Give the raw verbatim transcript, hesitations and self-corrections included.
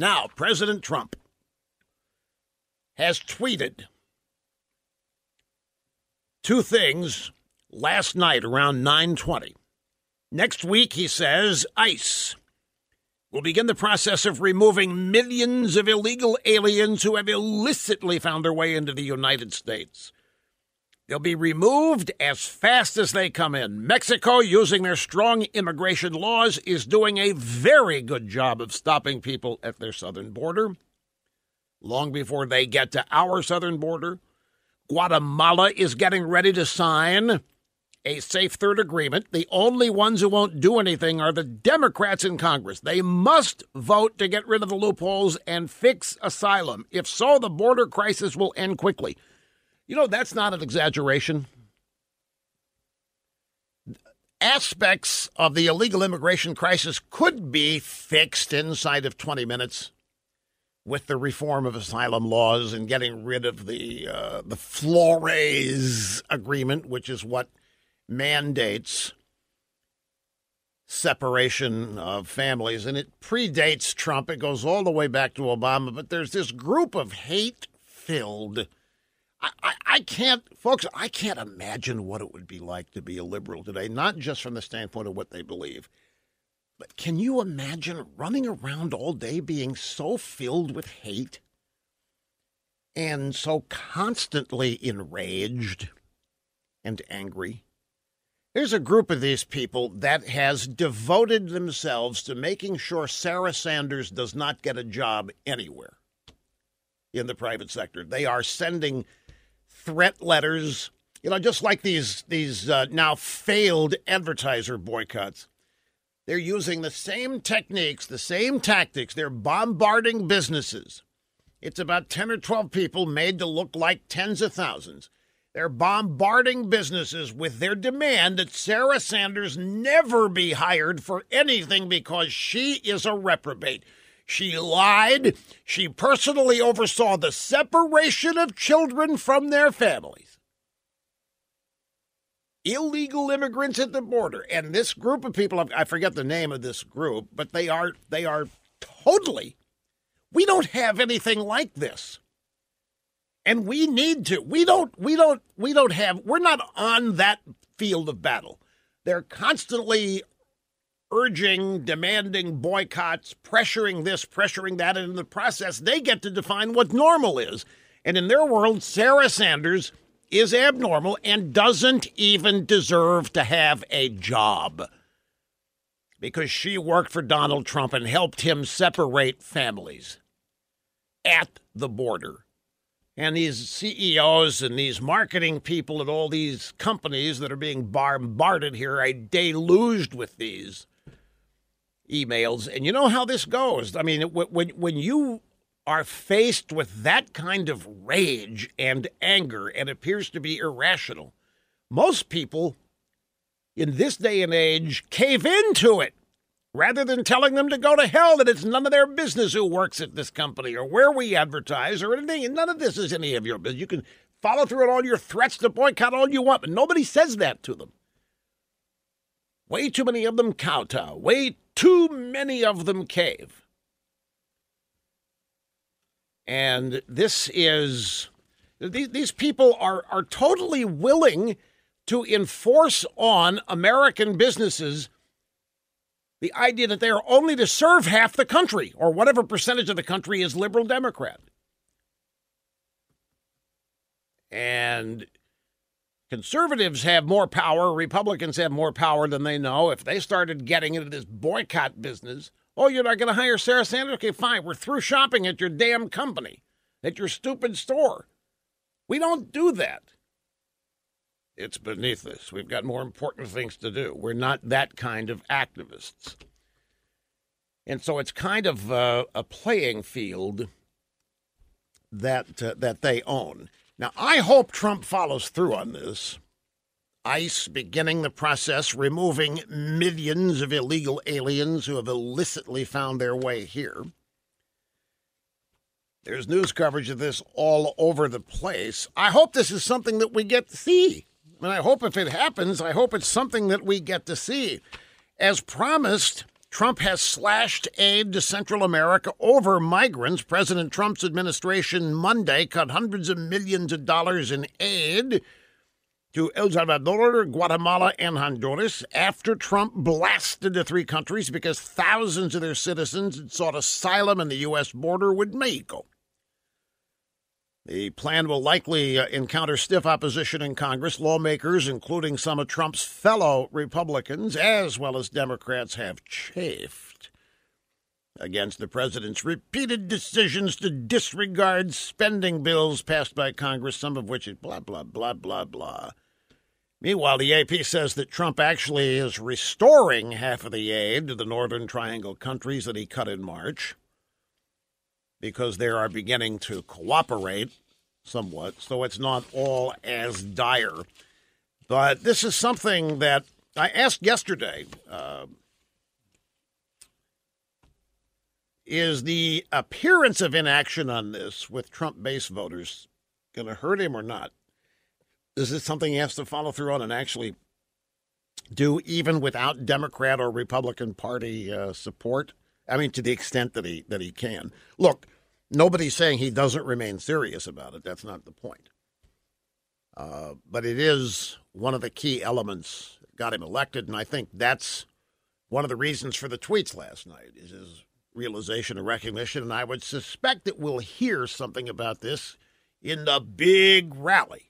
Now, President Trump has tweeted two things last night around nine twenty. Next week, he says, ICE will begin the process of removing millions of illegal aliens who have illicitly found their way into the United States. They'll be removed as fast as they come in. Mexico, using their strong immigration laws, is doing a very good job of stopping people at their southern border, long before they get to our southern border. Guatemala is getting ready to sign a safe third agreement. The only ones who won't do anything are the Democrats in Congress. They must vote to get rid of the loopholes and fix asylum. If so, the border crisis will end quickly. You know, that's not an exaggeration. Aspects of the illegal immigration crisis could be fixed inside of twenty minutes with the reform of asylum laws and getting rid of the uh, the Flores Agreement, which is what mandates separation of families. And it predates Trump. It goes all the way back to Obama. But there's this group of hate-filled I, I can't, folks, I can't imagine what it would be like to be a liberal today, not just from the standpoint of what they believe. But can you imagine running around all day being so filled with hate and so constantly enraged and angry? There's a group of these people that has devoted themselves to making sure Sarah Sanders does not get a job anywhere in the private sector. They are sending threat letters, you know, just like these these uh, now failed advertiser boycotts. They're using the same techniques, the same tactics. They're bombarding businesses. It's about ten or twelve people made to look like tens of thousands. They're bombarding businesses with their demand that Sarah Sanders never be hired for anything because she is a reprobate. She lied. She personally oversaw the separation of children from their families. Illegal immigrants at the border. And this group of people, I forget the name of this group, but they are they are totally, we don't have anything like this. And we need to. We don't, we don't, we don't have, we're not on that field of battle. They're constantly urging, demanding boycotts, pressuring this, pressuring that, and in the process, they get to define what normal is. And in their world, Sarah Sanders is abnormal and doesn't even deserve to have a job because she worked for Donald Trump and helped him separate families at the border. And these C E Os and these marketing people at all these companies that are being bombarded here are deluged with these emails. And you know how this goes. I mean, when when you are faced with that kind of rage and anger and appears to be irrational, most people in this day and age cave into it rather than telling them to go to hell, that it's none of their business who works at this company or where we advertise or anything. And none of this is any of your business. You can follow through on all your threats to boycott all you want, but nobody says that to them. Way too many of them kowtow. Way too many of them cave. And this is, these people are, are totally willing to enforce on American businesses the idea that they are only to serve half the country or whatever percentage of the country is liberal Democrat. And conservatives have more power. Republicans have more power than they know. If they started getting into this boycott business, oh, you're not going to hire Sarah Sanders? Okay, fine. We're through shopping at your damn company, at your stupid store. We don't do that. It's beneath us. We've got more important things to do. We're not that kind of activists. And so it's kind of uh, a playing field that uh, that they own. Now, I hope Trump follows through on this. ICE beginning the process, removing millions of illegal aliens who have illicitly found their way here. There's news coverage of this all over the place. I hope this is something that we get to see. And I hope if it happens, I hope it's something that we get to see. As promised, Trump has slashed aid to Central America over migrants. President Trump's administration Monday cut hundreds of millions of dollars in aid to El Salvador, Guatemala, and Honduras after Trump blasted the three countries because thousands of their citizens had sought asylum in the U S border with Mexico. The plan will likely encounter stiff opposition in Congress. Lawmakers, including some of Trump's fellow Republicans, as well as Democrats, have chafed against the president's repeated decisions to disregard spending bills passed by Congress, some of which is blah, blah, blah, blah, blah. Meanwhile, the A P says that Trump actually is restoring half of the aid to the Northern Triangle countries that he cut in March, because they are beginning to cooperate somewhat, so it's not all as dire. But this is something that I asked yesterday. Uh, is the appearance of inaction on this with Trump base voters going to hurt him or not? Is this something he has to follow through on and actually do even without Democrat or Republican Party uh, support? I mean, to the extent that he that he can. Look, nobody's saying he doesn't remain serious about it. That's not the point. Uh, but it is one of the key elements that got him elected, and I think that's one of the reasons for the tweets last night, is his realization and recognition. And I would suspect that we'll hear something about this in the big rally